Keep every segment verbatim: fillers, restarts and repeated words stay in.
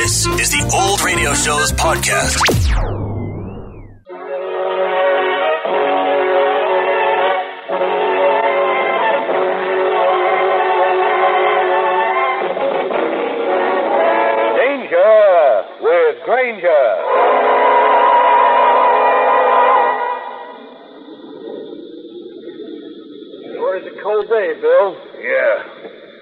This is the Old Radio Show's podcast. Danger with Granger. Cold day, Bill. Yeah.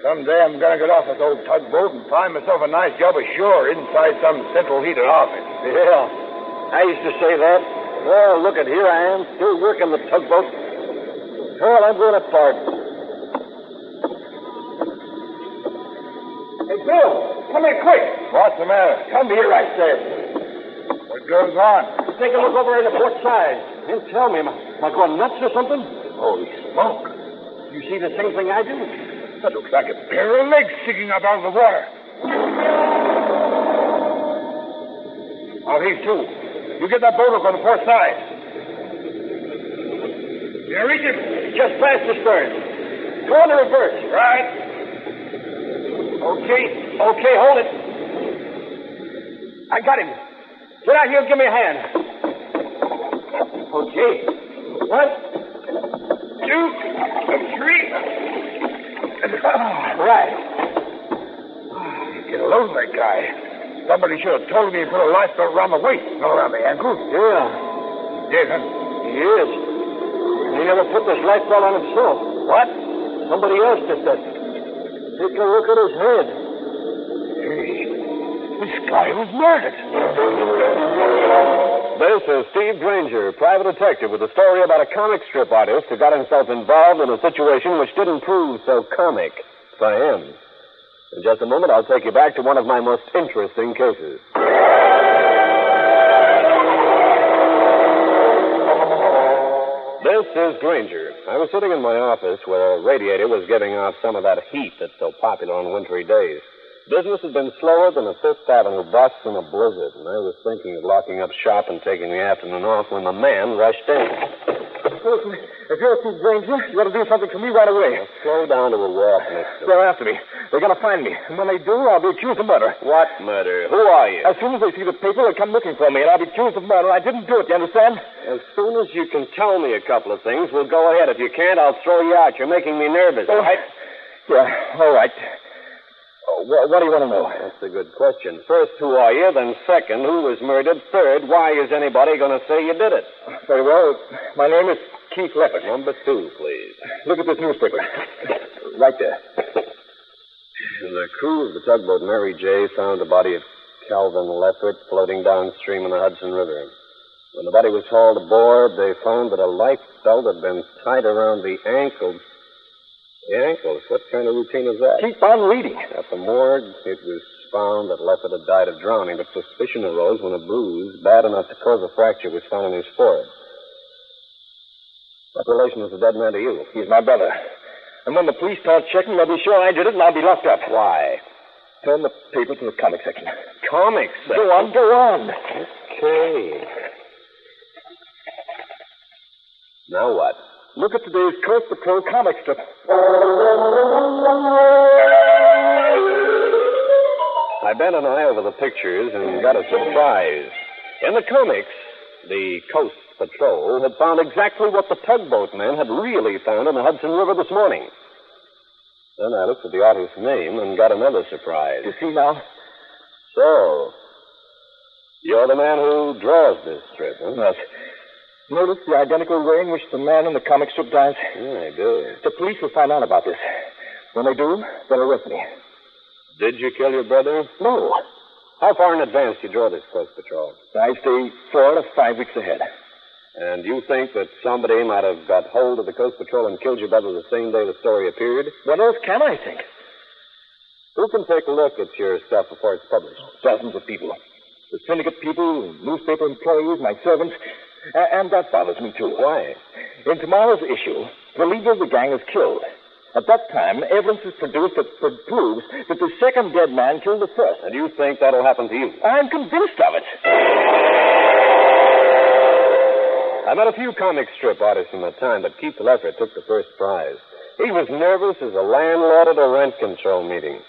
Someday I'm going to get off this old tugboat and find myself a nice job ashore inside some central heated office. Yeah. I used to say that. Well, look at here I am, still working the tugboat. Well, I'm going to part. Hey, Bill, come here quick. What's the matter? Come here, I said. What goes on? Take a look over at the port side. Then tell me, am I going nuts or something? Holy smoke. You see the same thing I do? That looks like a pair of legs sticking up out of the water. Oh, he's too. You get that boat up on the port side. Yeah, reach him. Just past the stern. Go on to reverse. Right. Okay. Okay, hold it. I got him. Get out here and give me a hand. Okay. What? Two, three. Oh, right. Get a load of that guy. Somebody should have told me to put a lifeboat around my waist, not around my ankles. Yeah. Yes, huh? He is. He never put this lifeboat on himself. What? Somebody else did that. Take a look at his head. Hey, this guy was murdered. This is Steve Granger, private detective, with a story about a comic strip artist who got himself involved in a situation which didn't prove so comic for him. In just a moment, I'll take you back to one of my most interesting cases. This is Granger. I was sitting in my office where a radiator was giving off some of that heat that's so popular on wintry days. Business had been slower than a Fifth Avenue bus in a blizzard, and I was thinking of locking up shop and taking the afternoon off when the man rushed in. Listen, if you're Steve Granger, you ought to do something for me right away. Now, slow down to a walk, mister. They're after me. They're going to find me. And when they do, I'll be accused of murder. What murder? Who are you? As soon as they see the paper, they'll come looking for me, and I'll be accused of murder. I didn't do it, you understand? As soon as you can tell me a couple of things, we'll go ahead. If you can't, I'll throw you out. You're making me nervous. All right? Yeah, all right. What do you want to know? That's a good question. First, who are you? Then second, who was murdered? Third, why is anybody going to say you did it? Very well. My name is Keith Leffert. Number two, please. Look at this newspaper. Right there. The crew of the tugboat Mary J. found the body of Calvin Leffert floating downstream in the Hudson River. When the body was hauled aboard, they found that a lifebelt had been tied around the ankle. The ankles? What kind of routine is that? Keep on reading. At the morgue, it was found that Leffert had died of drowning, but suspicion arose when a bruise bad enough to cause a fracture was found on his forehead. What relation is the dead man to you? He's my brother. And when the police start checking, they'll be sure I did it, and I'll be locked up. Why? Turn the paper to the comic section. Comic section? Go on, go on. Okay. Now what? Look at today's Coast Patrol comic strip. I bent an eye over the pictures and got a surprise. In the comics, the Coast Patrol had found exactly what the tugboat men had really found in the Hudson River this morning. Then I looked at the artist's name and got another surprise. You see now? So, you're the man who draws this strip, huh? Yes. Notice the identical way in which the man in the comic strip dies? Yeah, I do. The police will find out about this. When they do, they'll arrest me. Did you kill your brother? No. How far in advance do you draw this Coast Patrol? I stay four to five weeks ahead. And you think that somebody might have got hold of the Coast Patrol and killed your brother the same day the story appeared? What else can I think? Who can take a look at your stuff before it's published? Dozens of people. The syndicate people, newspaper employees, my servants... Uh, and that bothers me, too. Why? In tomorrow's issue, the leader of the gang is killed. At that time, evidence is produced that proves that the second dead man killed the first. And you think that'll happen to you? I'm convinced of it. I met a few comic strip artists in my time, but Keith Leffert took the first prize. He was nervous as a landlord at a rent control meeting.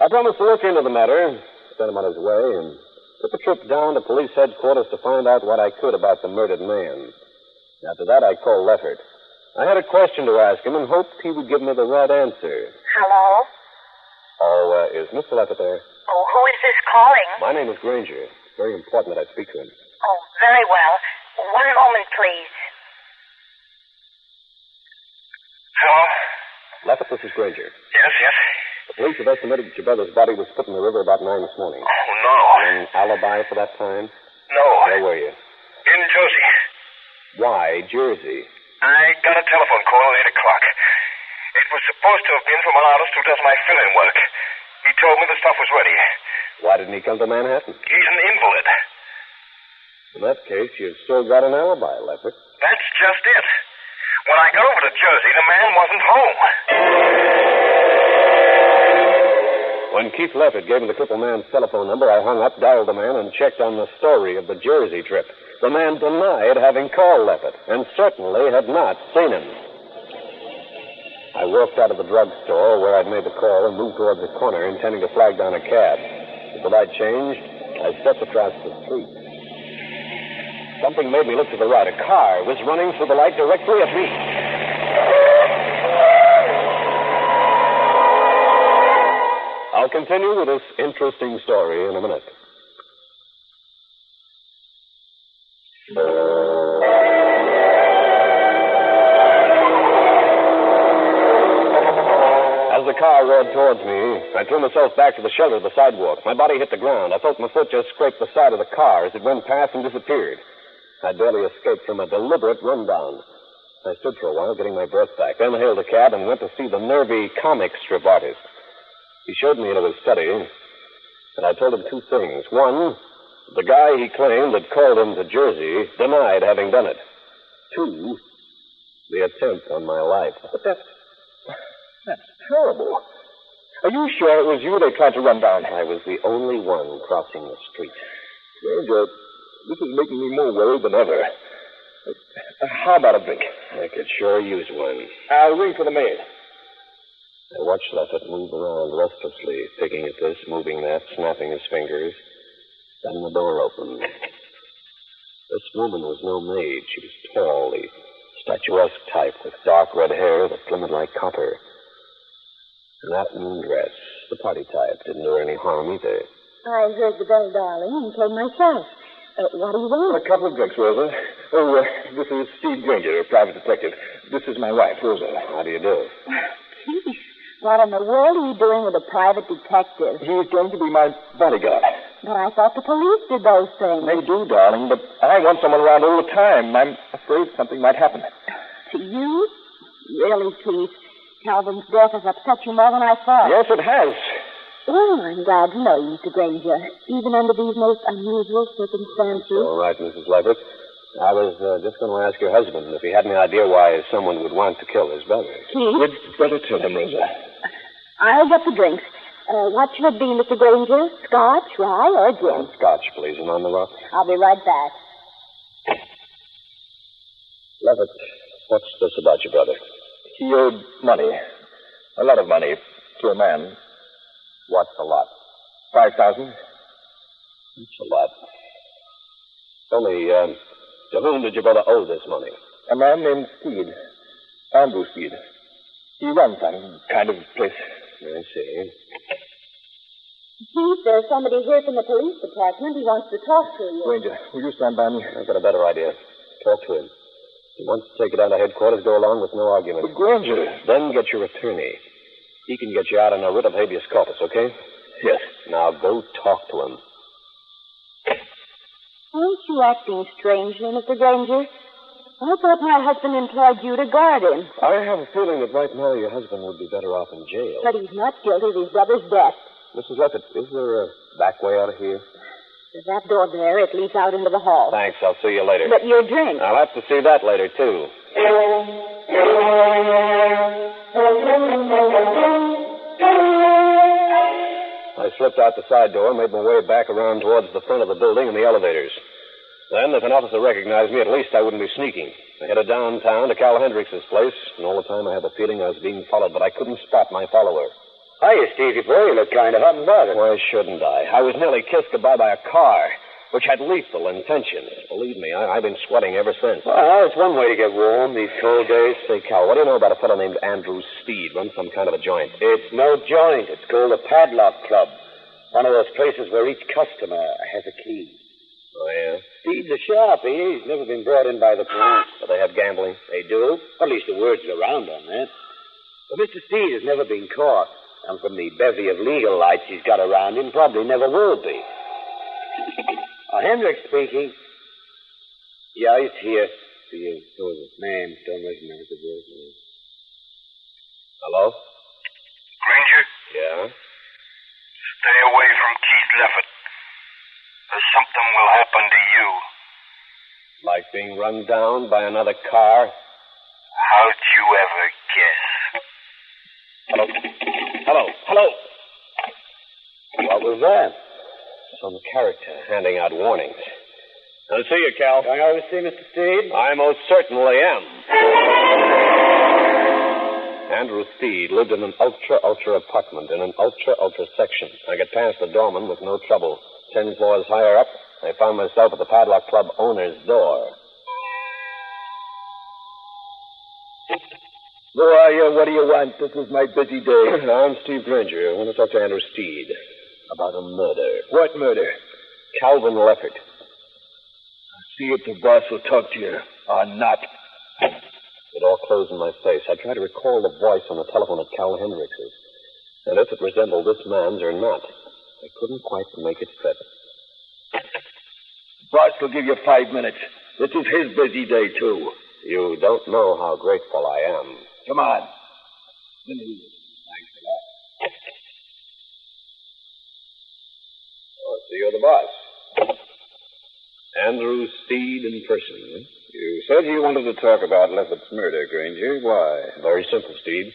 I promised to look into the matter. sent him on his way and took a trip down to police headquarters to find out what I could about the murdered man. After that, I called Leffert. I had a question to ask him and hoped he would give me the right answer. Hello? Oh, uh, is Mister Leffert there? Oh, who is this calling? My name is Granger. It's very important that I speak to him. Oh, very well. One moment, please. Hello? Leffert, this is Granger. Yes, yes. The police have estimated that your brother's body was put in the river about nine this morning. Oh, no. An alibi for that time? No. Where were you? In Jersey. Why Jersey? I got a telephone call at eight o'clock. It was supposed to have been from an artist who does my fill-in work. He told me the stuff was ready. Why didn't he come to Manhattan? He's an invalid. In that case, you've still got an alibi, Leffert. That's just it. When I got over to Jersey, the man wasn't home. When Keith Leffert gave me the crippled man's telephone number, I hung up, dialed the man, and checked on the story of the Jersey trip. The man denied having called Leffert, and certainly had not seen him. I walked out of the drugstore where I'd made the call and moved toward the corner, intending to flag down a cab. But when I changed, I stepped across the street. Something made me look to the right. A car was running through the light directly at me. I'll continue with this interesting story in a minute. As the car roared towards me, I threw myself back to the shelter of the sidewalk. My body hit the ground. I felt my foot just scrape the side of the car as it went past and disappeared. I barely escaped from a deliberate rundown. I stood for a while, getting my breath back, then hailed a cab and went to see the nervy comic strip artist. He showed me into his study, and I told him two things. One, the guy he claimed had called him to Jersey denied having done it. Two, the attempt on my life. But that's... That's terrible. Are you sure it was you they tried to run down? I was the only one crossing the street. Granger, this is making me more worried than ever. Uh, how about a drink? I could sure use one. I'll ring for the maid. I watched Leffert move around restlessly, picking at this, moving that, snapping his fingers. Then the door opened. This woman was no maid. She was tall, the statuesque type, with dark red hair that glimmered like copper. And that moon dress, the party type, didn't do her any harm either. I heard the bell, darling, and came myself. Uh, what do you want? A couple of drinks, Rosa. Oh, uh, this is Steve Granger, a private detective. This is my wife, Rosa. How do you do? Jeez, what in the world are you doing with a private detective? He's going to be my bodyguard. But I thought the police did those things. They do, darling, but I want someone around all the time. I'm afraid something might happen. To you? Really, Keith? Calvin's death has upset you more than I thought. Yes, it has. Oh, I'm glad to know, Mister Granger, even under these most unusual circumstances. All right, Missus Leffert. I was uh, just going to ask your husband if he had any idea why someone would want to kill his brother. Keith? You'd better tell him, Rosa. I'll get the drinks. Uh, what should it be, Mister Granger? Scotch, rye, or gin? Oh, scotch, please, and on the rocks. I'll be right back. Leffert, what's this about your brother? He owed money. A lot of money to a man. What's a lot? Five thousand. That's a lot. Only, um, to whom did your brother owe this money? A man named Steed. Andrew Steed. He runs some kind of place. I see. Keith, there's somebody here from the police department who wants to talk to you. Granger, will you stand by me? I've got a better idea. Talk to him. He wants to take it down to headquarters, go along with no argument. But Granger... Then get your attorney. He can get you out on a writ of habeas corpus, okay? Yes. Now go talk to him. Aren't you acting strangely, Mister Granger? I thought my husband employed you to guard him. I have a feeling that right now your husband would be better off in jail. But he's not guilty of his brother's death. Missus Leffert, is there a back way out of here? There's that door there. It leads out into the hall. Thanks. I'll see you later. But your drink. I'll have to see that later, too. I slipped out the side door and made my way back around towards the front of the building and the elevators. Then, if an officer recognized me, at least I wouldn't be sneaking. I headed downtown to Cal Hendricks' place, and all the time I had the feeling I was being followed, but I couldn't spot my follower. Hiya, Stevie boy. You look kind of unbothered. Why shouldn't I? I was nearly kissed goodbye by a car, which had lethal intentions. Believe me, I, I've been sweating ever since. Well, it's one way to get warm these cold days. Say, Cal, what do you know about a fellow named Andrew Steed? Runs some kind of a joint. It's no joint. It's called a padlock club. One of those places where each customer has a key. Oh, yeah? Steed's a sharpie. He's never been brought in by the police. But they have gambling. They do. At least the word's around on that. But Mister Steed has never been caught. And from the bevy of legal lights he's got around him, probably never will be. Oh, Hendricks speaking. Yeah, he's here. For you. Who is it? Man, don't recognize the voice. Hello? Granger? Yeah? Stay away from Keith Leffert. Or something will happen to you. Like being run down by another car? How'd you ever guess? Hello? Hello? Hello? What was that? Some character handing out warnings. I'll see you, Cal. Going over to see Mister Steed? I most certainly am. Andrew Steed lived in an ultra-ultra apartment in an ultra-ultra section. I could pass the doorman with no trouble. Ten floors higher up, I found myself at the Padlock Club owner's door. Who are you? What do you want? This is my busy day. I'm Steve Granger. I want to talk to Andrew Steed about a murder. What murder? Calvin Leffert. See if the boss will talk to you or not. It all closed in my face. I tried to recall the voice on the telephone at Cal Hendricks's, and if it resembled this man's or not. I couldn't quite make it fit. The boss will give you five minutes. This is his busy day, too. You don't know how grateful I am. Come on. Thanks for that. Oh, so you're the boss. Andrew Steed in person. You said you wanted to talk about Leffert's murder, Granger. Why? Very simple, Steed.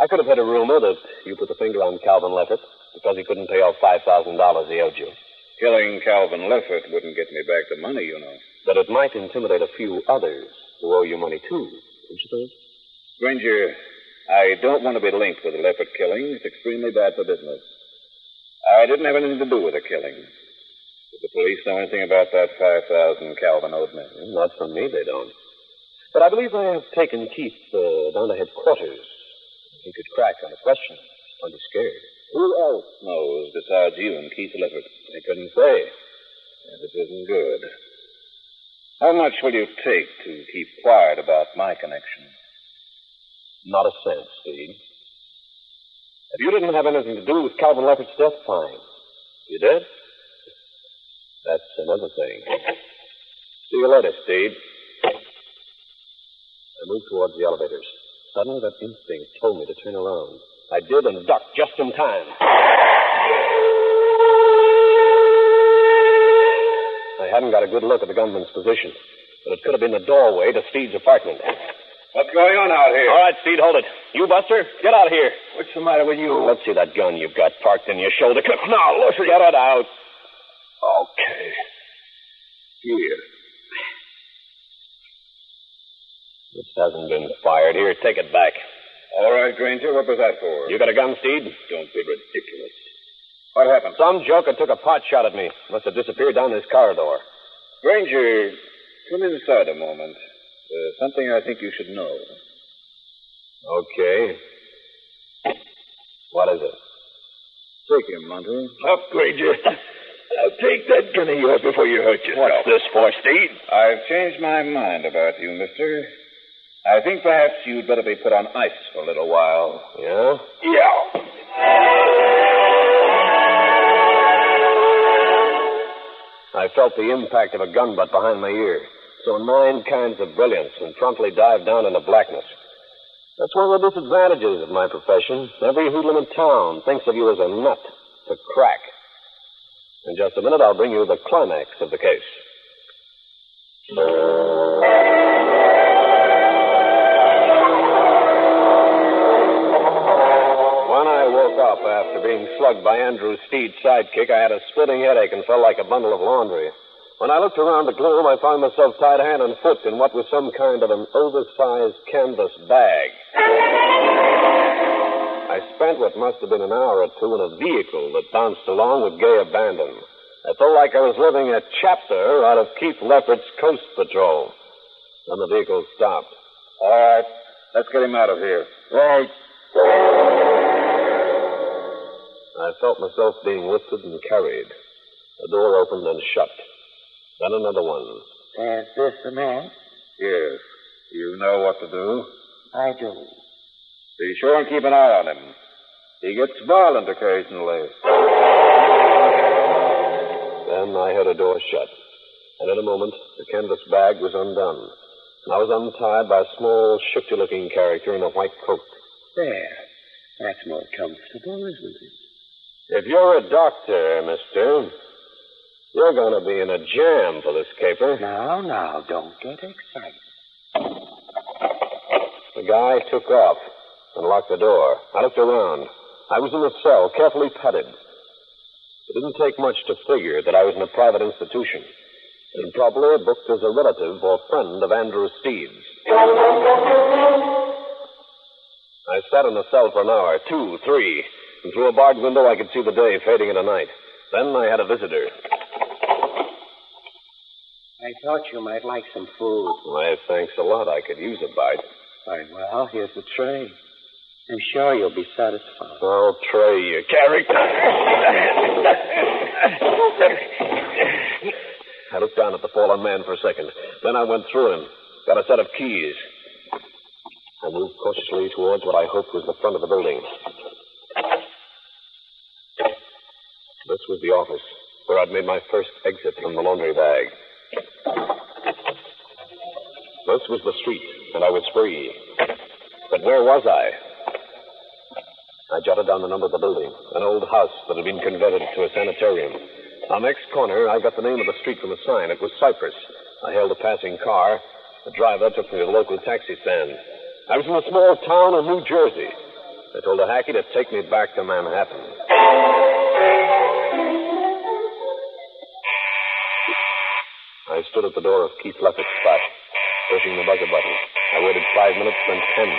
I could have had a rumor that you put the finger on Calvin Leffert because he couldn't pay off five thousand dollars he owed you. Killing Calvin Leffert wouldn't get me back the money, you know. But it might intimidate a few others who owe you money, too, don't you think? Granger, I don't want to be linked with the Leffert killing. It's extremely bad for business. I didn't have anything to do with the killing. Did the police know anything about that five thousand Calvin owed me? Not from me, they don't. But I believe I have taken Keith uh, down to headquarters. He could crack on a question. I'd be scared. Who else knows besides you and Keith Leffert? I couldn't say. And it isn't good. How much will you take to keep quiet about my connection? Not a cent, Steve. If you didn't have anything to do with Calvin Leffert's death, fine. You did? That's another thing. See you later, Steve. I moved towards the elevators. Suddenly, that instinct told me to turn around. I did and ducked just in time. I hadn't got a good look at the gunman's position, but it could have been the doorway to Steed's apartment. What's going on out here? All right, Steed, hold it. You, Buster, get out of here. What's the matter with you? Oh, let's see that gun you've got parked in your shoulder. Come now, listen. Get it out. Okay. Here. This hasn't been fired. Here, take it back. All right, Granger, what was that for? You got a gun, Steed? Don't be ridiculous. What happened? Some joker took a pot shot at me. Must have disappeared down this corridor. Granger, come inside a moment. There's something I think you should know. Okay. What is it? Take him, Monty. Up, Granger. Now, take that gun of yours before you hurt yourself. What's this for, Steed? I've changed my mind about you, mister. I think perhaps you'd better be put on ice for a little while. Yeah? Yeah. I felt the impact of a gun butt behind my ear. So nine kinds of brilliance and promptly dived down into blackness. That's one of the disadvantages of my profession. Every hoodlum in town thinks of you as a nut to crack. In just a minute, I'll bring you the climax of the case. When I woke up after being slugged by Andrew Steed's sidekick, I had a splitting headache and felt like a bundle of laundry. When I looked around the gloom, I found myself tied hand and foot in what was some kind of an oversized canvas bag. I spent what must have been an hour or two in a vehicle that bounced along with gay abandon. I felt like I was living a chapter out of Keith Leffert's Coast Patrol. Then the vehicle stopped. All right, let's get him out of here. Right. I felt myself being lifted and carried. The door opened and shut. Then another one. Is this the man? Yes. You know what to do. I do. Be sure and keep an eye on him. He gets violent occasionally. Then I heard a door shut, and in a moment, the canvas bag was undone, and I was untied by a small, shifty-looking character in a white coat. There. That's more comfortable, isn't it? If you're a doctor, mister, you're going to be in a jam for this caper. Now, now, don't get excited. The guy took off and locked the door. I looked around. I was in the cell, carefully padded. It didn't take much to figure that I was in a private institution and probably booked as a relative or friend of Andrew Steed's. I sat in the cell for an hour, two, three, and through a barred window I could see the day fading into night. Then I had a visitor. I thought you might like some food. Why, thanks a lot. I could use a bite. Very well, here's the tray. I'm sure you'll be satisfied. I'll tray you, character. I looked down at the fallen man for a second. Then I went through him, got a set of keys. I moved cautiously towards what I hoped was the front of the building. This was the office where I'd made my first exit from the laundry bag. This was the street, and I was free. But where was I? I jotted down the number of the building, an old house that had been converted to a sanitarium. On the next corner, I got the name of the street from a sign. It was Cypress. I hailed a passing car. The driver took me to the local taxi stand. I was in a small town in New Jersey. I told a hacky to take me back to Manhattan. I stood at the door of Keith Leffert's flat, pushing the buzzer button. I waited five minutes, then ten.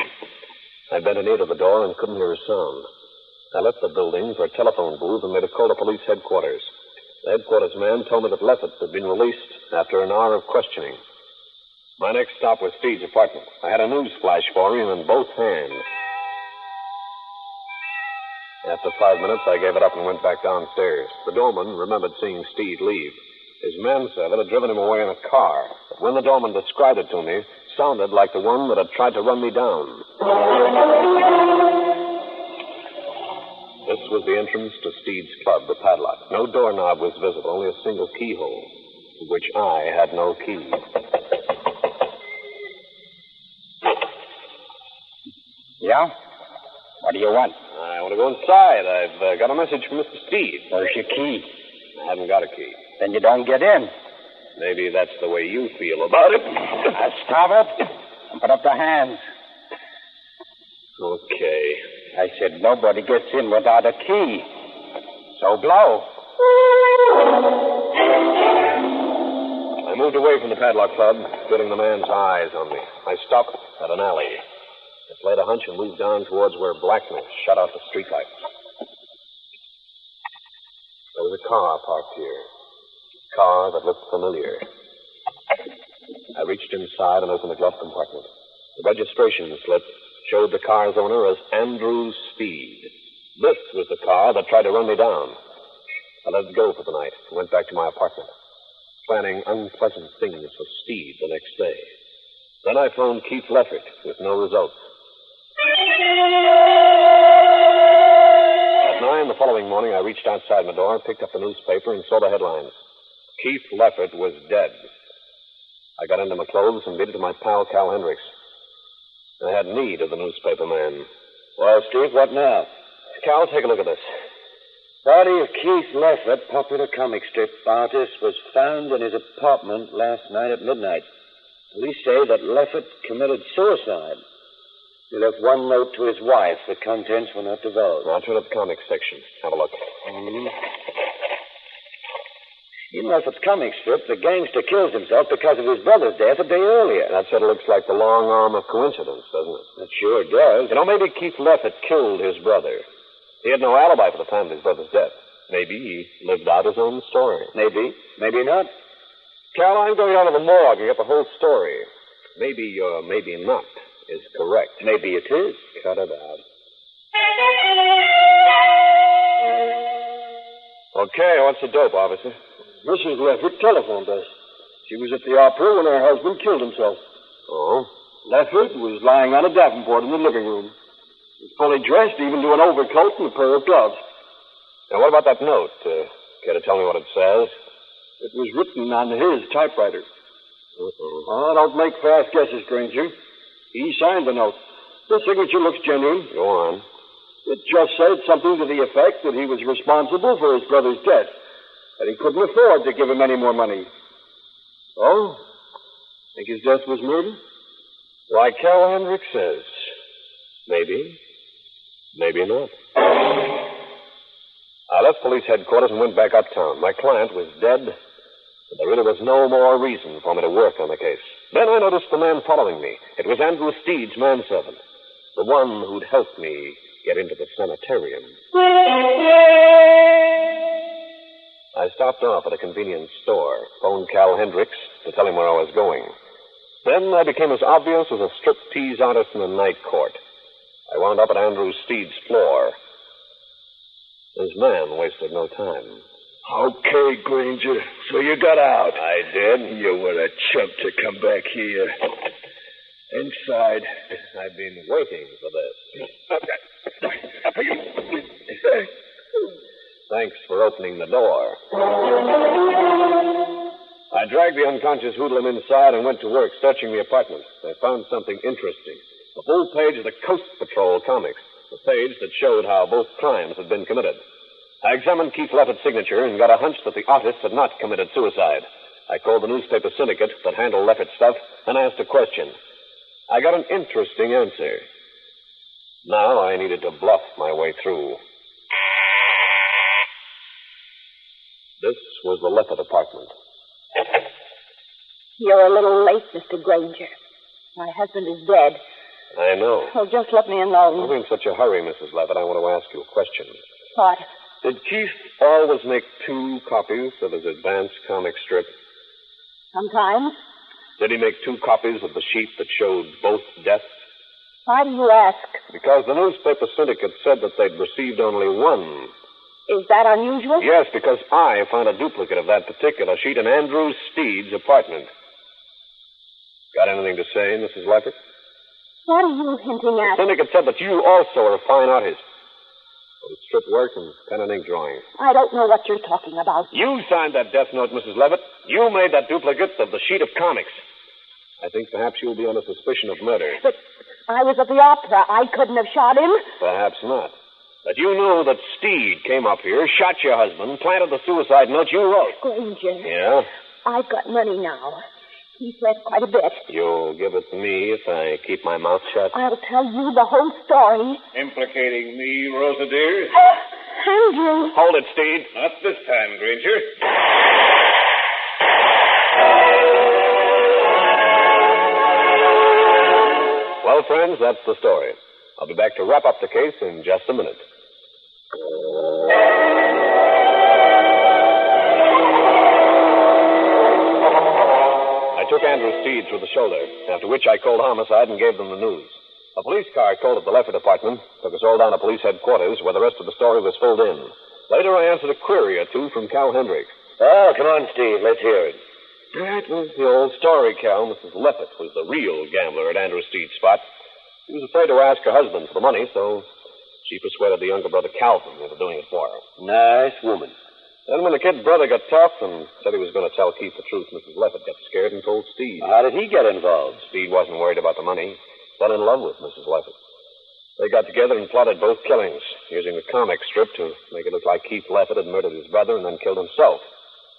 I bent an ear to the door and couldn't hear a sound. I left the building for a telephone booth and made a call to police headquarters. The headquarters man told me that Leffert had been released after an hour of questioning. My next stop was Steed's apartment. I had a news flash for him in both hands. After five minutes, I gave it up and went back downstairs. The doorman remembered seeing Steed leave. His manservant had driven him away in a car. But when the doorman described it to me, it sounded like the one that had tried to run me down. This was the entrance to Steed's club, the padlock. No doorknob was visible, only a single keyhole, to which I had no key. Yeah? What do you want? I want to go inside. I've uh, got a message from Mister Steed. Where's your key? I haven't got a key. Then you don't get in. Maybe that's the way you feel about it. Now stop it and put up the hands. Okay. I said nobody gets in without a key. So blow. I moved away from the padlock club, getting the man's eyes on me. I stopped at an alley. I played a hunch and moved down towards where blackness shut out the streetlights. There was a car parked here. A car that looked familiar. I reached inside and opened the glove compartment. The registration slip showed the car's owner as Andrew Steed. This was the car that tried to run me down. I let it go for the night and went back to my apartment, planning unpleasant things for Steed the next day. Then I phoned Keith Leffert with no results. At nine the following morning, I reached outside my door, picked up the newspaper, and saw the headlines. Keith Leffert was dead. I got into my clothes and beat it to my pal, Cal Hendricks. I had need of the newspaper man. Well, Steve, what now? Cal, take a look at this. Body of Keith Leffert, popular comic strip artist, was found in his apartment last night at midnight. Police say that Leffert committed suicide. He left one note to his wife. The contents were not divulged. Now, turn to the comics section. Have a look. Mm-hmm. In Leffert's comic strip, the gangster kills himself because of his brother's death a day earlier. That's what it looks like, the long arm of coincidence, doesn't it? It sure does. You know, maybe Keith Leffert killed his brother. He had no alibi for the time of his brother's death. Maybe he lived out his own story. Maybe. Maybe not. Cal, I'm going out to the morgue and get the whole story. Maybe or maybe not is correct. Maybe it is. Cut it out. Okay, what's the dope, officer? Missus Leffert telephoned us. She was at the opera when her husband killed himself. Oh? Leffert was lying on a davenport in the living room. He was fully dressed, even to an overcoat and a pair of gloves. Now, what about that note? Uh, care to tell me what it says? It was written on his typewriter. Mm-hmm. Oh, don't make fast guesses, Granger. He signed the note. The signature looks genuine. Go on. It just said something to the effect that he was responsible for his brother's death, that he couldn't afford to give him any more money. Oh? Think his death was murder? Why, Cal Hendricks says, maybe, maybe not. I left police headquarters and went back uptown. My client was dead, but there really was no more reason for me to work on the case. Then I noticed the man following me. It was Andrew Steed's manservant, the one who'd helped me get into the sanitarium. I stopped off at a convenience store, phoned Cal Hendricks to tell him where I was going. Then I became as obvious as a striptease artist in a night court. I wound up at Andrew Steed's floor. This man wasted no time. Okay, Granger, so you got out. I did. You were a chump to come back here. Inside. I've been waiting for this. Thanks for opening the door. I dragged the unconscious hoodlum inside and went to work searching the apartment. I found something interesting. A full page of the Coast Patrol comics, the page that showed how both crimes had been committed. I examined Keith Leffert's signature and got a hunch that the artist had not committed suicide. I called the newspaper syndicate that handled Leffert's stuff and asked a question. I got an interesting answer. Now I needed to bluff my way through. This was the Leffert apartment. You're a little late, Mister Granger. My husband is dead. I know. Oh, just let me alone. I'm in such a hurry, Missus Leffert. I want to ask you a question. What? Did Keith always make two copies of his advance comic strip? Sometimes. Did he make two copies of the sheet that showed both deaths? Why do you ask? Because the newspaper syndicate said that they'd received only one. Is that unusual? Yes, because I found a duplicate of that particular sheet in Andrew Steed's apartment. Got anything to say, Missus Leffert? What are you hinting at? The syndicate said that you also are a fine artist. With strip work and pen and ink drawing. I don't know what you're talking about. You signed that death note, Missus Leffert. You made that duplicate of the sheet of comics. I think perhaps you'll be under suspicion of murder. But I was at the opera. I couldn't have shot him. Perhaps not. But you know that Steed came up here, shot your husband, planted the suicide note you wrote. Granger. Yeah? I've got money now. He's left quite a bit. You'll give it to me if I keep my mouth shut? I'll tell you the whole story. Implicating me, Rosa, dear? Uh, Andrew. Hold it, Steed. Not this time, Granger. Well, friends, that's the story. I'll be back to wrap up the case in just a minute. I took Andrew Steed through the shoulder, after which I called homicide and gave them the news. A police car called at the Leffert apartment, took us all down to police headquarters, where the rest of the story was filled in. Later, I answered a query or two from Cal Hendricks. Oh, come on, Steve. Let's hear it. That was the old story, Cal. Missus Leffert was the real gambler at Andrew Steed's spot. She was afraid to ask her husband for the money, so she persuaded the younger brother, Calvin, into doing it for her. Nice woman. Then when the kid brother got tough and said he was going to tell Keith the truth, Missus Leffert got scared and told Steve. How did he get involved? Steve wasn't worried about the money. He fell in love with Missus Leffert. They got together and plotted both killings, using the comic strip to make it look like Keith Leffert had murdered his brother and then killed himself,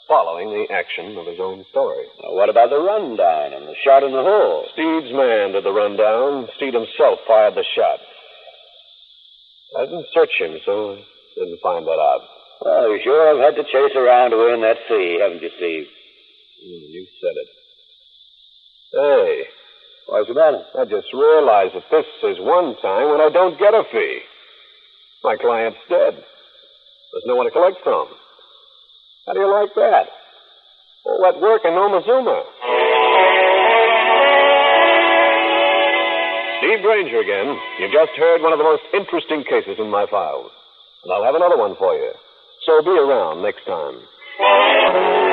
following the action of his own story. Now, what about the rundown and the shot in the hole? Steve's man did the rundown. Steed himself fired the shot. I didn't search him, so didn't find that out. Well, you sure have had to chase around to earn that fee, haven't you, Steve? Mm, you said it. Hey, what's the matter? I just realized that this is one time when I don't get a fee. My client's dead. There's no one to collect from. How do you like that? All that work and no mazuma. Steve Granger again. You've just heard one of the most interesting cases in my files. And I'll have another one for you. So be around next time.